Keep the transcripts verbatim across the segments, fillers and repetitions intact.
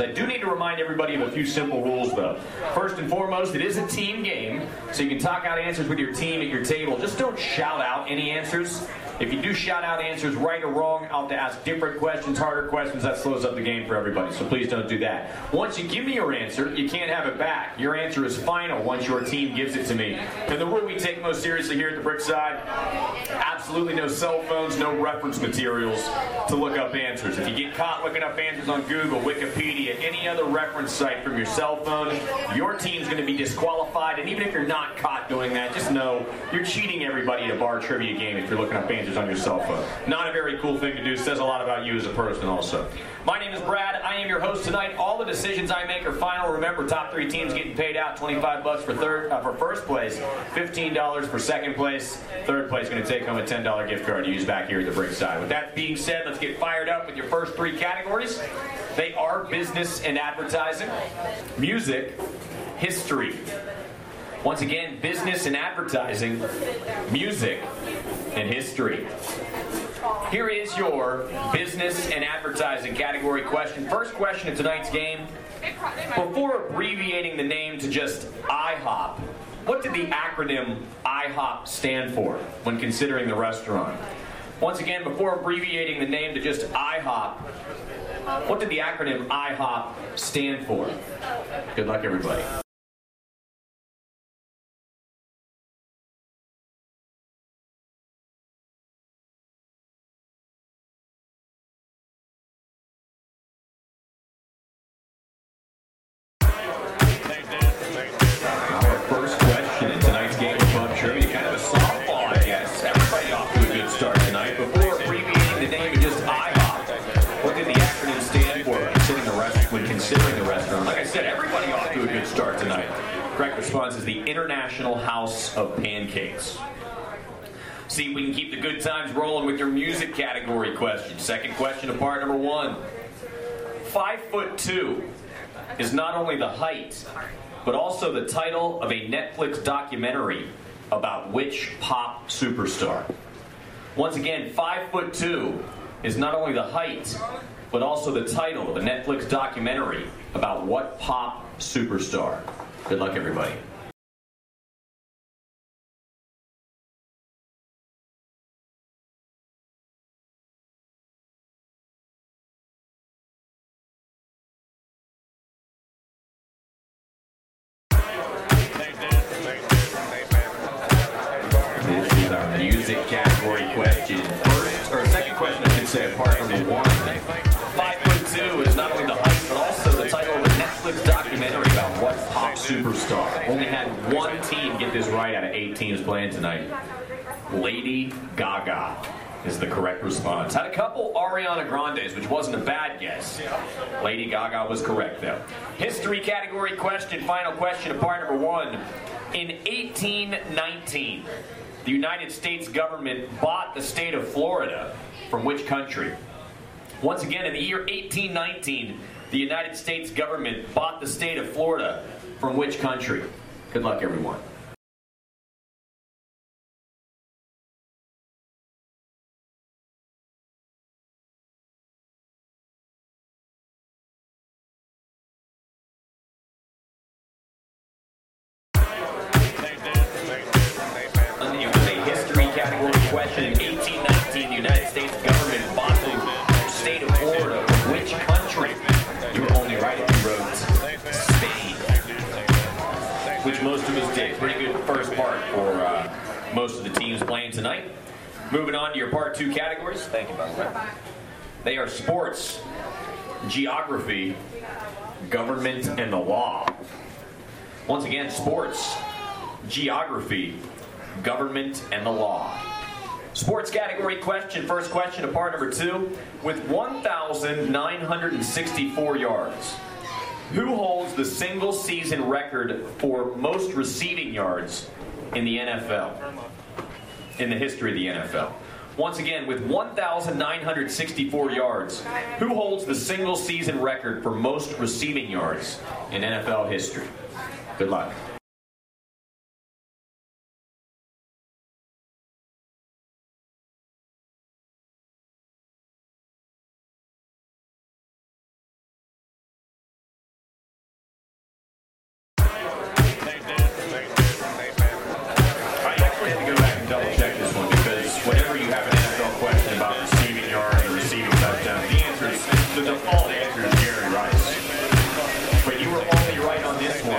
I do need to remind everybody of a few simple rules, though. First and foremost, it is a team game, so you can talk out answers with your team at your table. Just don't shout out any answers. If you do shout out answers, right or wrong, I'll have to ask different questions, harder questions. That slows up the game for everybody, so please don't do that. Once you give me your answer, you can't have it back. Your answer is final once your team gives it to me. And the rule we take most seriously here at the Brickside, absolutely no cell phones, no reference materials to look up answers. If you get caught looking up answers on Google, Wikipedia, any other reference site from your cell phone, your team's going to be disqualified. And even if you're not caught doing that, just know you're cheating everybody at a bar trivia game if you're looking up answers on your cell phone. Not a very cool thing to do. Says a lot about you as a person also. My name is Brad. I am your host tonight. All the decisions I make are final. Remember, top three teams getting paid out. twenty-five bucks for third, uh, for first place, fifteen dollars for second place. Third place going to take home a ten dollar gift card to use back here at the Brickside. With that being said, let's get fired up with your first three categories. They are business and advertising, music, history. Once again, business and advertising, music, and history. Here is your business and advertising category question. First question of tonight's game. Before abbreviating the name to just I HOP, what did the acronym I HOP stand for when considering the restaurant? Once again, before abbreviating the name to just I HOP, what did the acronym I HOP stand for? Good luck, everybody. Is the International House of Pancakes. See if we can keep the good times rolling with your music category question. Second question of part number one. Five foot two is not only the height, but also the title of a Netflix documentary about which pop superstar? Once again, five foot two is not only the height, but also the title of a Netflix documentary about what pop superstar? Good luck, everybody. Superstar. Only had one team get this right out of eight teams playing tonight. Lady Gaga is the correct response. Had a couple Ariana Grandes, which wasn't a bad guess. Lady Gaga was correct, though. History category question, final question of part number one. In eighteen nineteen, the United States government bought the state of Florida from which country? Once again, in the year eighteen nineteen, the United States government bought the state of Florida from which country? Good luck, everyone. Most of the teams playing tonight. Moving on to your part two categories. Thank you, by the way. They are sports, geography, government, and the law. Once again, sports, geography, government, and the law. Sports category question, first question of part number two. With one thousand nine hundred sixty-four yards, who holds the single season record for most receiving yards in the N F L, in the history of the N F L? Once again, with one thousand nine hundred sixty-four yards, who holds the single season record for most receiving yards in N F L history? Good luck.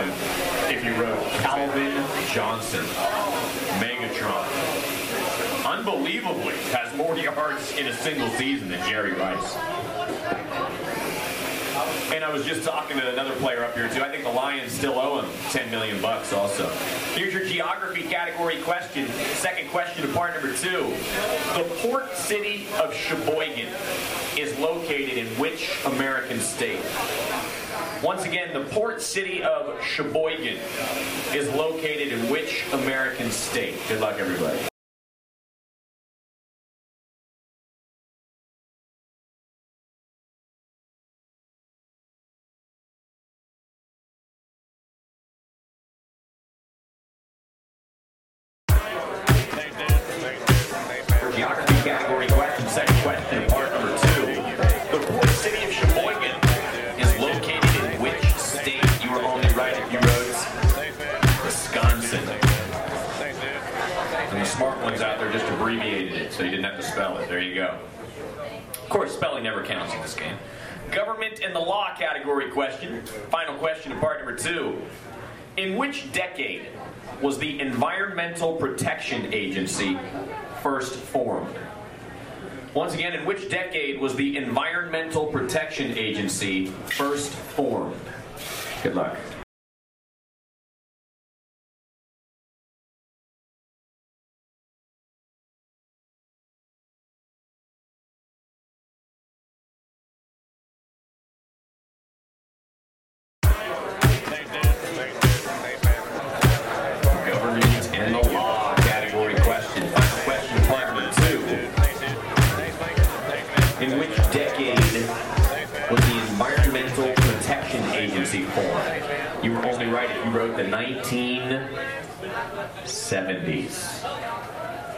time if you wrote Calvin Johnson, Megatron. Unbelievably has more yards in a single season than Jerry Rice. And I was just talking to another player up here too. I think the Lions still owe him ten million bucks also. Here's your geography category question. Second question to part number two. The port city of Sheboygan is located in which American state? Once again, the port city of Sheboygan is located in which American state? Good luck, everybody. In which decade was the Environmental Protection Agency first formed? Once again, in which decade was the Environmental Protection Agency first formed? Good luck.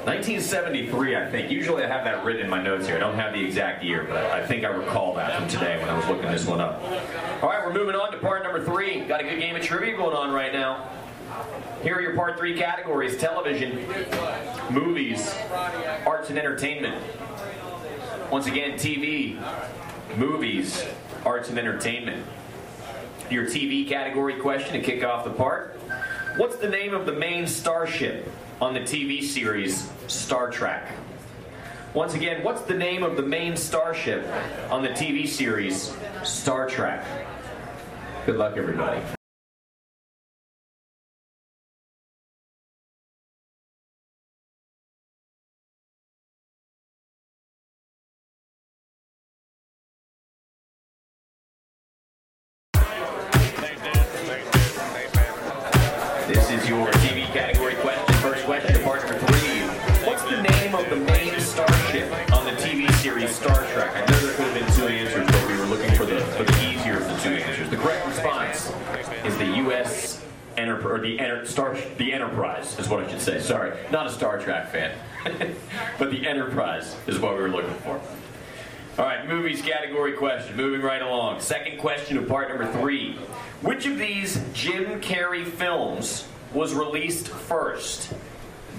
nineteen seventy-three, I think. Usually I have that written in my notes here. I don't have the exact year, but I think I recall that from today when I was looking this one up. All right, we're moving on to part number three. Got a good game of trivia going on right now. Here are your part three categories: television, movies, arts and entertainment. Once again, T V, movies, arts and entertainment. Your T V category question to kick off the part. What's the name of the main starship on the T V series Star Trek? Once again, what's the name of the main starship on the T V series Star Trek? Good luck, everybody. Enterprise is what I should say. Sorry, not a Star Trek fan. But the Enterprise is what we were looking for. All right, movies category question. Moving right along. Second question of part number three. Which of these Jim Carrey films was released first?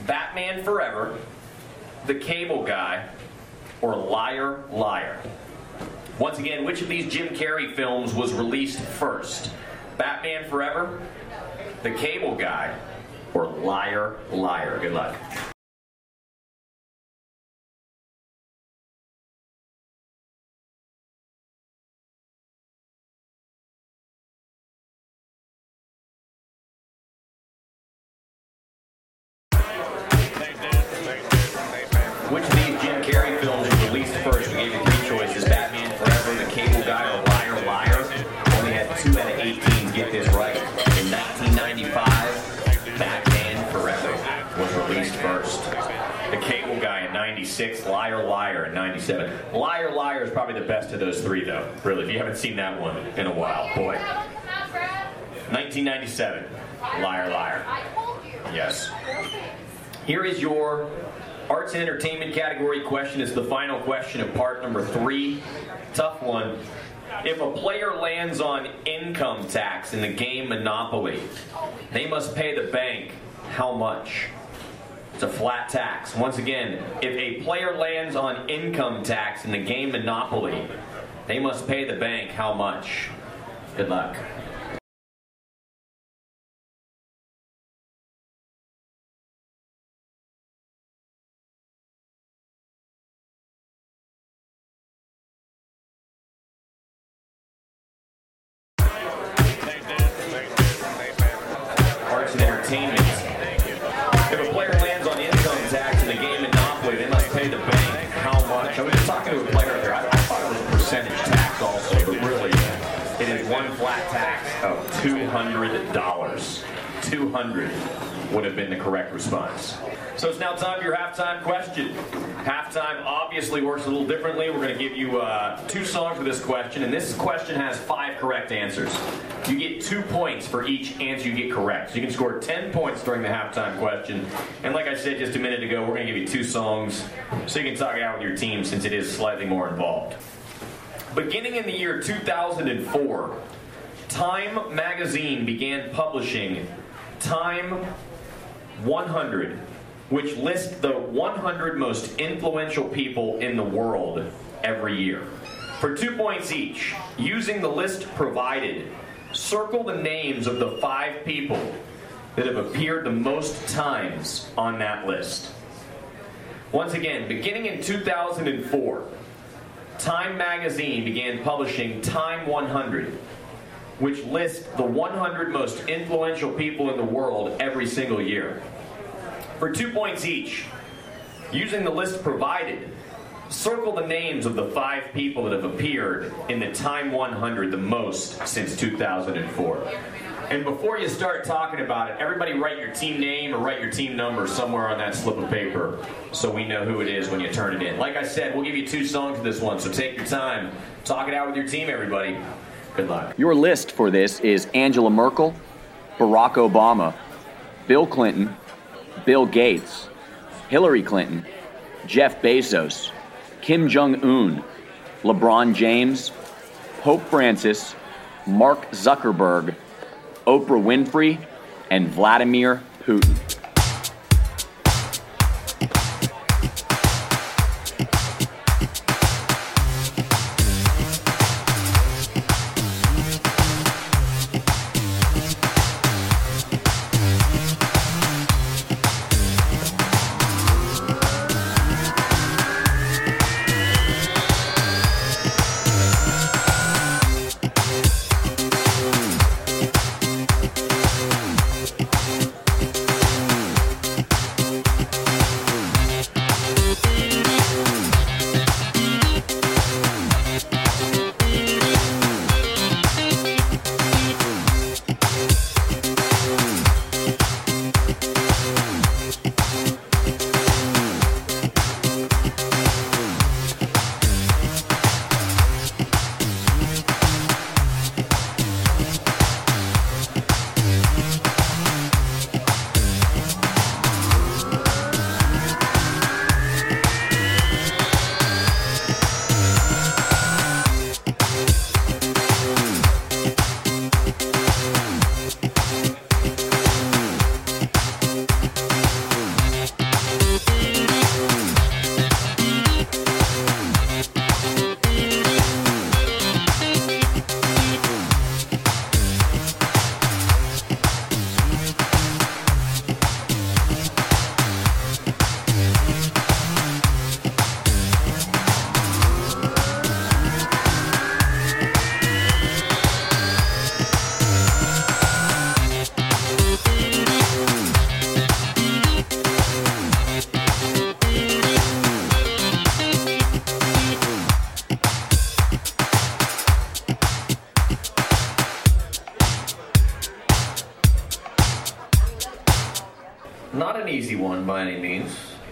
Batman Forever, The Cable Guy, or Liar Liar? Once again, which of these Jim Carrey films was released first? Batman Forever, The Cable Guy, or Liar, Liar. Good luck. Which of these Jim Carrey films was released first? We gave you three choices: Batman Forever, The Cable Guy, or Liar, Liar. Only had two out of eighteen get this right. In nineteen ninety-five, Batman Forever was released first. The Cable Guy in ninety-six, Liar Liar in ninety-seven. Liar Liar is probably the best of those three, though. Really, if you haven't seen that one in a while, boy. nineteen ninety-seven, Liar Liar. Yes. Here is your arts and entertainment category question. It's the final question of part number three. Tough one. If a player lands on income tax in the game Monopoly, they must pay the bank how much? It's a flat tax. Once again, if a player lands on income tax in the game Monopoly, they must pay the bank how much? Good luck. entertainment. If a player lands on the end zone tax in the game Monopoly, they must pay the bank how much. I mean, I'm talking to a player there. I, I thought it was percentage tax also, but really, it is one flat tax of two hundred dollars. two hundred would have been the correct response. So it's now time for your halftime question. Halftime obviously works a little differently. We're going to give you uh, two songs for this question, and this question has five correct answers. You get two points for each answer you get correct. So you can score ten points during the halftime question. And like I said just a minute ago, we're going to give you two songs so you can talk it out with your team since it is slightly more involved. Beginning in the year two thousand four, Time Magazine began publishing Time one hundred, which lists the one hundred most influential people in the world every year. For two points each, using the list provided, circle the names of the five people that have appeared the most times on that list. Once again, beginning in two thousand four, Time Magazine began publishing Time one hundred, which lists the one hundred most influential people in the world every single year. For two points each, using the list provided, circle the names of the five people that have appeared in the Time one hundred the most since two thousand four. And before you start talking about it, everybody write your team name or write your team number somewhere on that slip of paper so we know who it is when you turn it in. Like I said, we'll give you two songs for this one, so take your time. Talk it out with your team, everybody. Good luck. Your list for this is Angela Merkel, Barack Obama, Bill Clinton, Bill Gates, Hillary Clinton, Jeff Bezos, Kim Jong-un, LeBron James, Pope Francis, Mark Zuckerberg, Oprah Winfrey, and Vladimir Putin.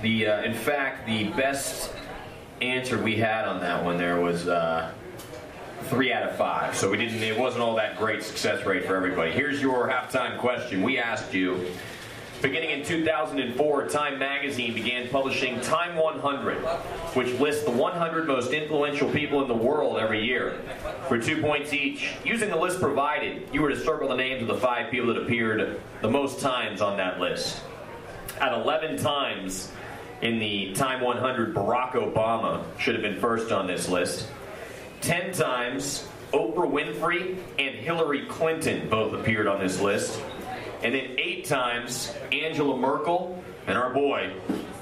The, uh, in fact, the best answer we had on that one there was uh, three out of five. So we didn't. It wasn't all that great success rate for everybody. Here's your halftime question. We asked you, beginning in two thousand four, Time Magazine began publishing Time one hundred, which lists the one hundred most influential people in the world every year. For two points each, using the list provided, you were to circle the names of the five people that appeared the most times on that list. At eleven times, in the Time one hundred, Barack Obama should have been first on this list. Ten times, Oprah Winfrey and Hillary Clinton both appeared on this list. And then eight times, Angela Merkel and our boy,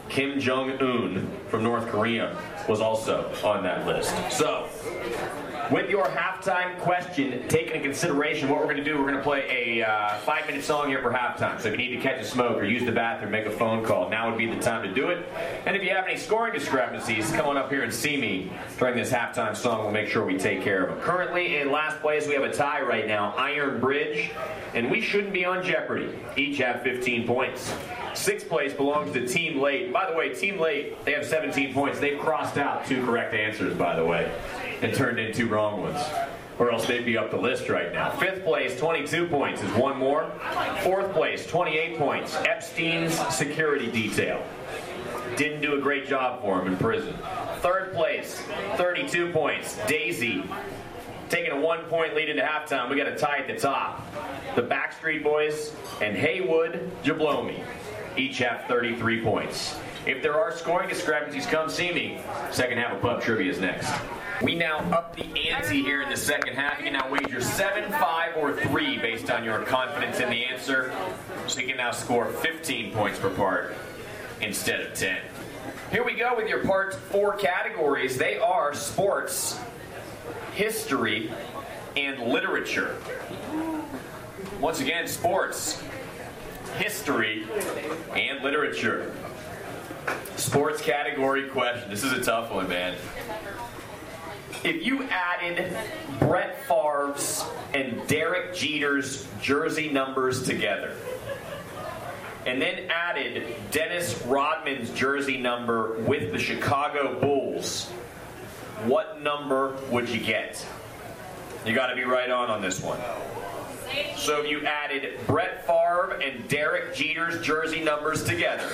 Kim Jong-un from North Korea, was also on that list. So, With your halftime question, take into consideration what we're going to do. We're going to play a uh, five-minute song here for halftime. So if you need to catch a smoke or use the bathroom, make a phone call, now would be the time to do it. And if you have any scoring discrepancies, come on up here and see me during this halftime song. We'll make sure we take care of them. Currently in last place, we have a tie right now, Iron Bridge. And we shouldn't be on Jeopardy. Each have fifteen points. Sixth place belongs to Team Late. And by the way, Team Late, they have seventeen points. They've crossed out two correct answers, by the way, and turned in two wrong ones, or else they'd be up the list right now. Fifth place, twenty-two points, is one more. Fourth place, twenty-eight points, Epstein's security detail. Didn't do a great job for him in prison. Third place, thirty-two points, Daisy. Taking a one-point lead into halftime, we got a tie at the top. The Backstreet Boys and Haywood Jablomi each have thirty-three points. If there are scoring discrepancies, come see me. Second half of Pub Trivia is next. We now up the ante here in the second half. You can now wager seven, five, or three based on your confidence in the answer. So you can now score fifteen points per part instead of ten. Here we go with your part four categories. They are sports, history, and literature. Once again, sports, history, and literature. Sports category question. This is a tough one, man. If you added Brett Favre's and Derek Jeter's jersey numbers together, and then added Dennis Rodman's jersey number with the Chicago Bulls, what number would you get? You got to be right on on this one. So if you added Brett Favre and Derek Jeter's jersey numbers together,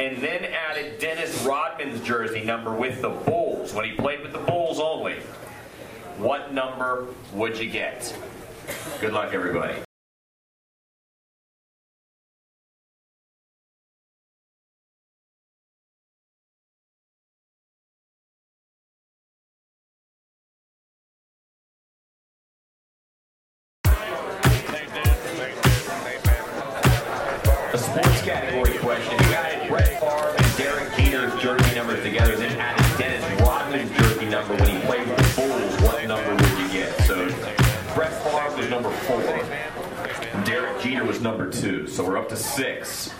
and then added Dennis Rodman's jersey number with the Bulls, when he played with the Bulls only, what number would you get? Good luck, everybody. Number two, so we're up to six.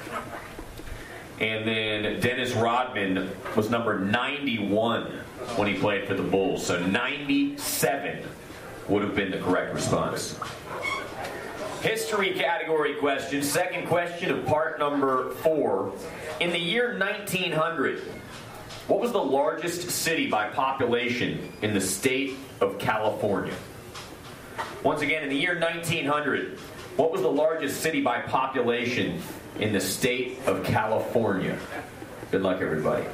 And then Dennis Rodman was number ninety-one when he played for the Bulls, so ninety-seven would have been the correct response. History category question, second question of part number four. In the year nineteen hundred, what was the largest city by population in the state of California? Once again, in the year nineteen hundred, what was the largest city by population in the state of California? Good luck, everybody.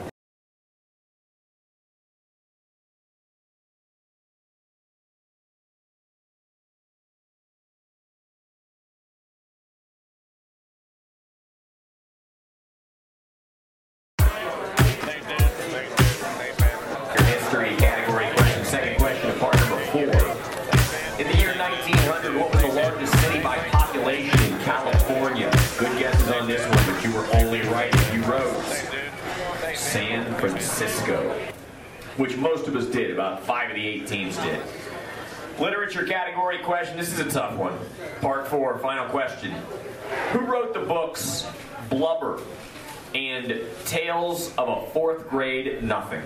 Which most of us did, about five of the eight teams did. Literature category question, this is a tough one. Part four, final question. Who wrote the books Blubber and Tales of a Fourth Grade Nothing?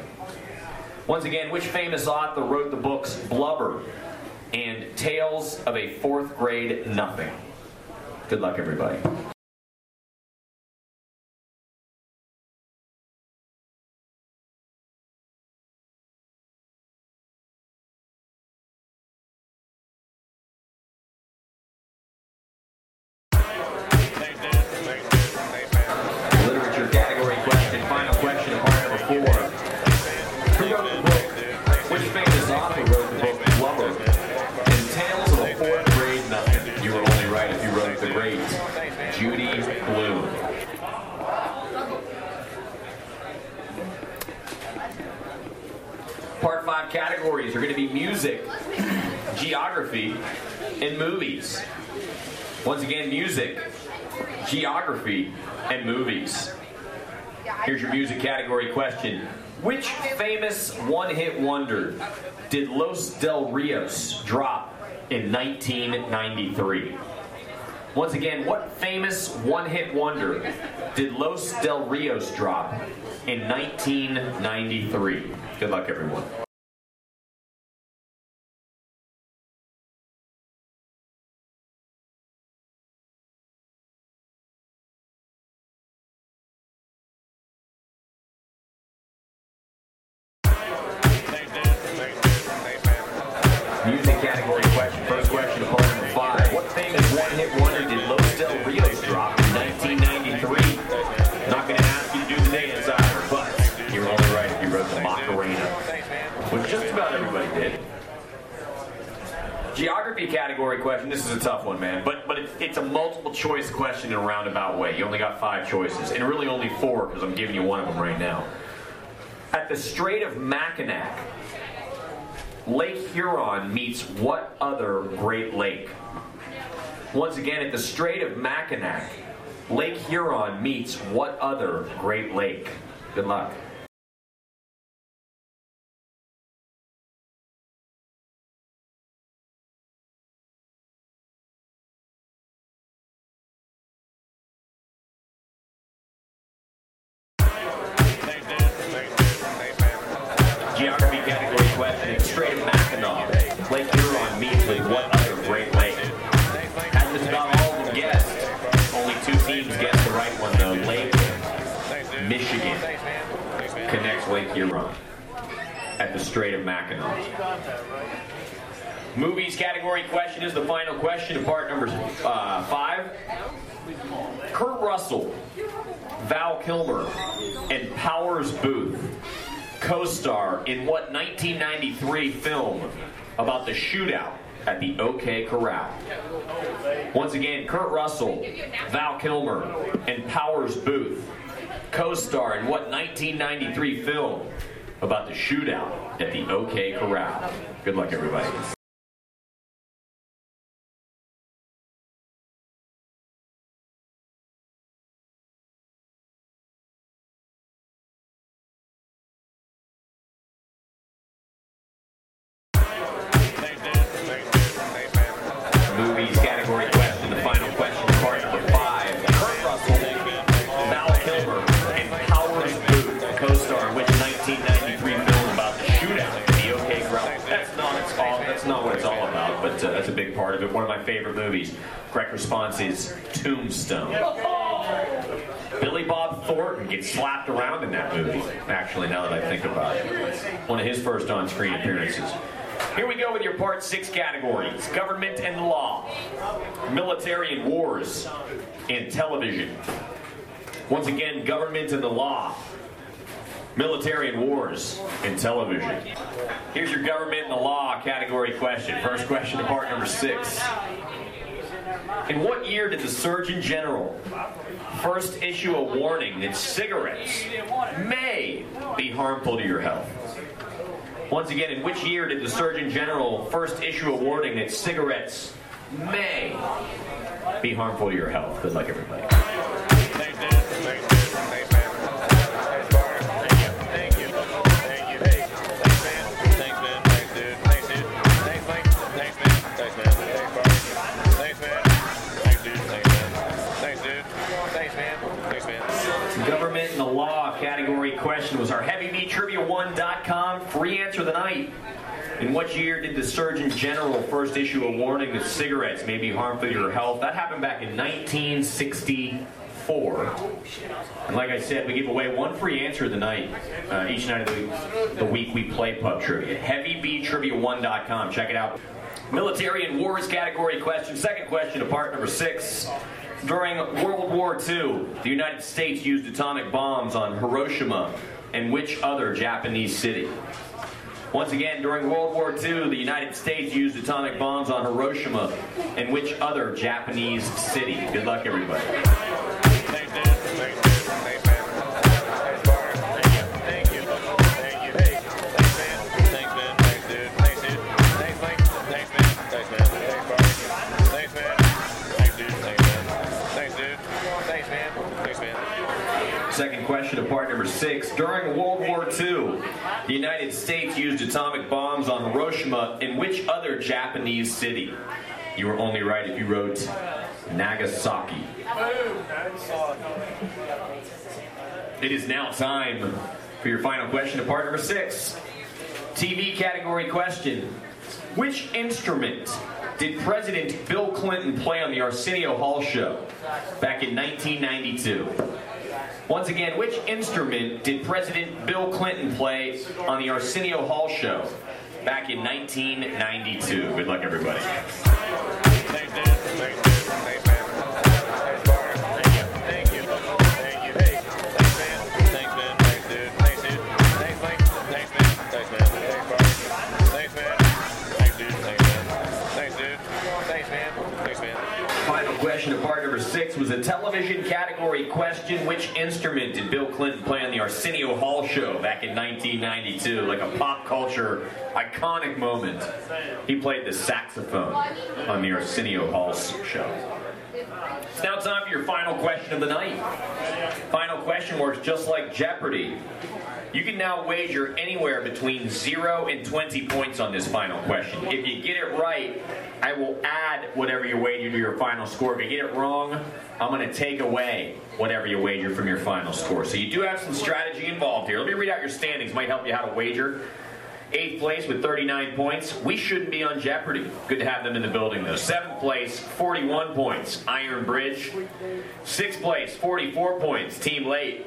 Once again, which famous author wrote the books Blubber and Tales of a Fourth Grade Nothing? Good luck, everybody. Categories are going to be music, geography, and movies. Once again, music, geography, and movies. Here's your music category question. Which famous one-hit wonder did Los Del Rios drop in nineteen ninety-three? Once again, what famous one-hit wonder did Los Del Rios drop in nineteen ninety-three? Good luck, everyone. Question. This is a tough one, man, but but it's, it's a multiple choice question in a roundabout way. You only got five choices, and really only four because I'm giving you one of them right now. At the Strait of Mackinac, Lake Huron meets what other Great Lake? Once again, at the Strait of Mackinac, Lake Huron meets what other Great Lake? Good luck. Strait of Mackinac. Movies category question is the final question of part number uh, five. Kurt Russell, Val Kilmer, and Powers Booth co-star in what nineteen ninety-three film about the shootout at the OK Corral? Once again, Kurt Russell, Val Kilmer, and Powers Booth co-star in what nineteen ninety-three film about the shootout at the OK Corral? Good luck, everybody. Correct response is Tombstone. Billy Bob Thornton gets slapped around in that movie, actually, now that I think about it. One of his first on-screen appearances. Here we go with your part six categories. Government and law, military and wars, and television. Once again, government and the law, military and wars, and television. Here's your government and the law category question. First question to part number six. In what year did the Surgeon General first issue a warning that cigarettes may be harmful to your health? Once again, in which year did the Surgeon General first issue a warning that cigarettes may be harmful to your health? Good luck, everybody. Was our heavy meat trivia one dot com free answer of the night. In what year did the Surgeon General first issue a warning that cigarettes may be harmful to your health? That happened back in nineteen sixty-four. And like I said, we give away one free answer of the night uh, each night of the, the week we play pub trivia. heavy meat trivia one dot com. Check it out. Military and wars category question. Second question to part number six. During World War Two, the United States used atomic bombs on Hiroshima and which other Japanese city? Once again, during World War Two, the United States used atomic bombs on Hiroshima and which other Japanese city? Good luck, everybody. Second question to part number six. During World War Two, the United States used atomic bombs on Hiroshima in which other Japanese city? You were only right if you wrote Nagasaki. It is now time for your final question to part number six. T V category question. Which instrument did President Bill Clinton play on the Arsenio Hall Show back in nineteen ninety-two? Once again, which instrument did President Bill Clinton play on the Arsenio Hall Show back in nineteen ninety-two? Good luck, everybody. Was a television category question. Which instrument did Bill Clinton play on the Arsenio Hall Show back in nineteen ninety-two? Like a pop culture iconic moment. He played the saxophone on the Arsenio Hall Show. It's now time for your final question of the night. Final question works just like Jeopardy. You can now wager anywhere between zero and twenty points on this final question. If you get it right, I will add whatever you wager to your final score. If you get it wrong, I'm going to take away whatever you wager from your final score. So you do have some strategy involved here. Let me read out your standings. Might help you how to wager. Eighth place with thirty-nine points. We shouldn't be on Jeopardy. Good to have them in the building, though. Seventh place, forty-one points. Iron Bridge. Sixth place, forty-four points. Team Late.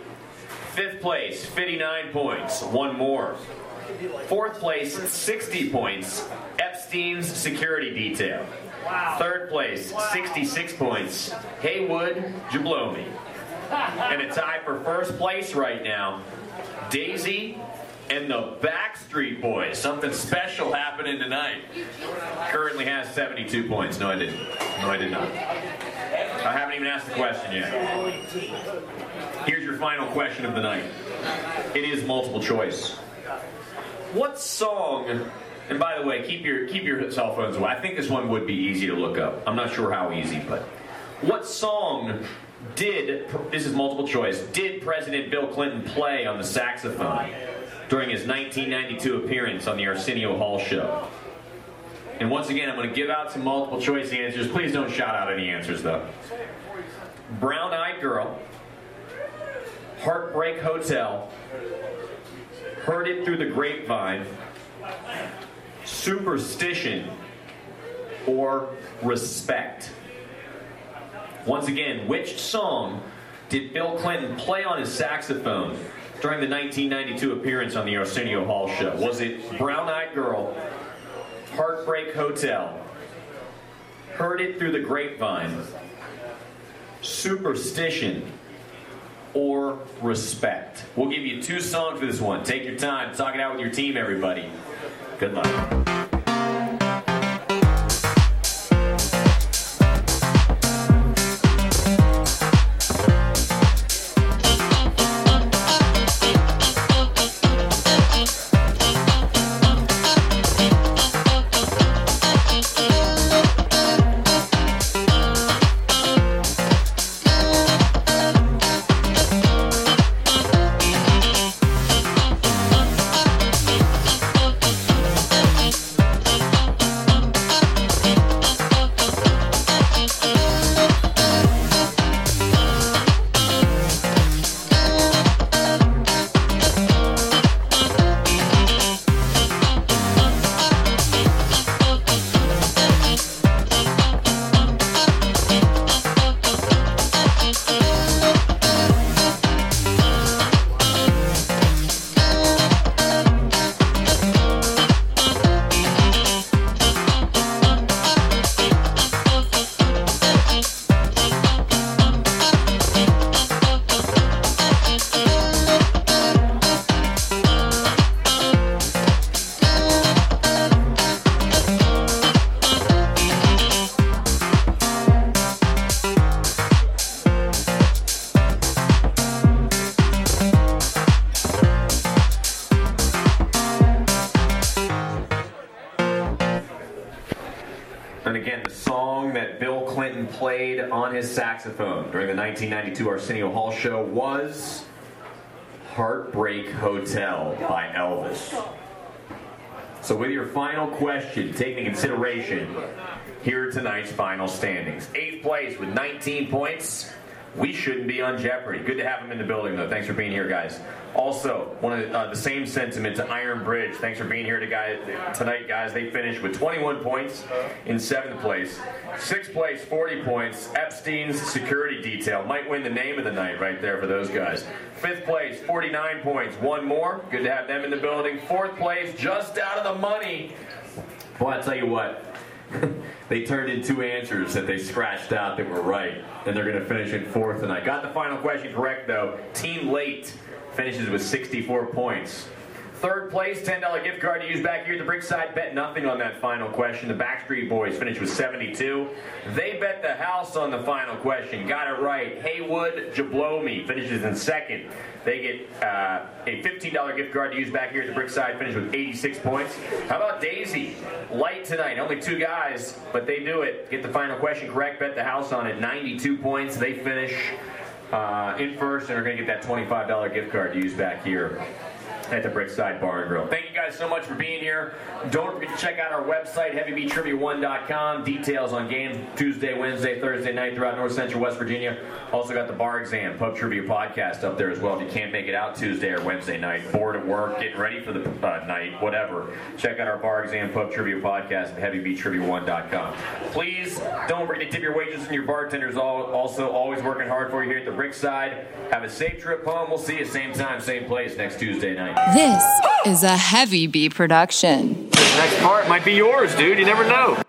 Fifth place, fifty-nine points. One more. Fourth place, sixty points. Epstein's security detail. Third place, sixty-six points. Haywood Jablomi. And a tie for first place right now. Daisy and the Backstreet Boys. Something special happening tonight. Currently has seventy-two points. No, I didn't. No, I did not. I haven't even asked the question yet. Here's your final question of the night. It is multiple choice. What song, and by the way, keep your, keep your cell phones away. I think this one would be easy to look up. I'm not sure how easy, but what song did, this is multiple choice, did President Bill Clinton play on the saxophone during his nineteen ninety-two appearance on the Arsenio Hall Show? And once again, I'm going to give out some multiple choice answers. Please don't shout out any answers, though. Brown-Eyed Girl, Heartbreak Hotel, Heard It Through the Grapevine, Superstition, or Respect. Once again, which song did Bill Clinton play on his saxophone during the nineteen ninety-two appearance on the Arsenio Hall Show? Was it Brown-Eyed Girl, Heartbreak Hotel, Heard It Through the Grapevine, Superstition, or Respect? We'll give you two songs for this one. Take your time. Talk it out with your team, everybody. Good luck. Played on his saxophone during the nineteen ninety-two Arsenio Hall Show was Heartbreak Hotel by Elvis. So with your final question, taking into consideration, here are tonight's final standings. Eighth place with nineteen points. We shouldn't be on Jeopardy. Good to have him in the building, though. Thanks for being here, guys. Also, one of the, uh, the same sentiment to Iron Bridge. Thanks for being here to guys, tonight, guys. They finished with twenty-one points in seventh place. Sixth place, forty points. Epstein's security detail. Might win the name of the night right there for those guys. Fifth place, forty-nine points. One more. Good to have them in the building. Fourth place, just out of the money. Boy, I tell you what. They turned in two answers that they scratched out that were right, and they're going to finish in fourth tonight. Got the final question correct, though. Team Late finishes with sixty-four points. Third place, ten dollar gift card to use back here at the Brickside. Bet nothing on that final question. The Backstreet Boys finished with seventy-two. They bet the house on the final question. Got it right. Haywood Jablomi finishes in second. They get uh, a fifteen dollar gift card to use back here at the Brickside. Finished with eighty-six points. How about Daisy? Light tonight. Only two guys, but they do it. Get the final question correct. Bet the house on it. ninety-two points. They finish uh, in first and are going to get that twenty-five dollar gift card to use back here at the Brickside Bar and Grill. Thank you guys so much for being here. Don't forget to check out our website, heavy beat trivia one dot com. Details on games Tuesday, Wednesday, Thursday night throughout North Central West Virginia. Also got the Bar Exam Pub Trivia Podcast up there as well if you can't make it out Tuesday or Wednesday night. Bored at work, getting ready for the uh, night, whatever. Check out our Bar Exam Pub Trivia Podcast at heavy beat trivia one dot com. Please don't forget to tip your waitresses and your bartenders. Also, always working hard for you here at the Brickside. Have a safe trip home. We'll see you same time, same place next Tuesday night. This is a Heavy B production. Next part might be yours, dude. You never know.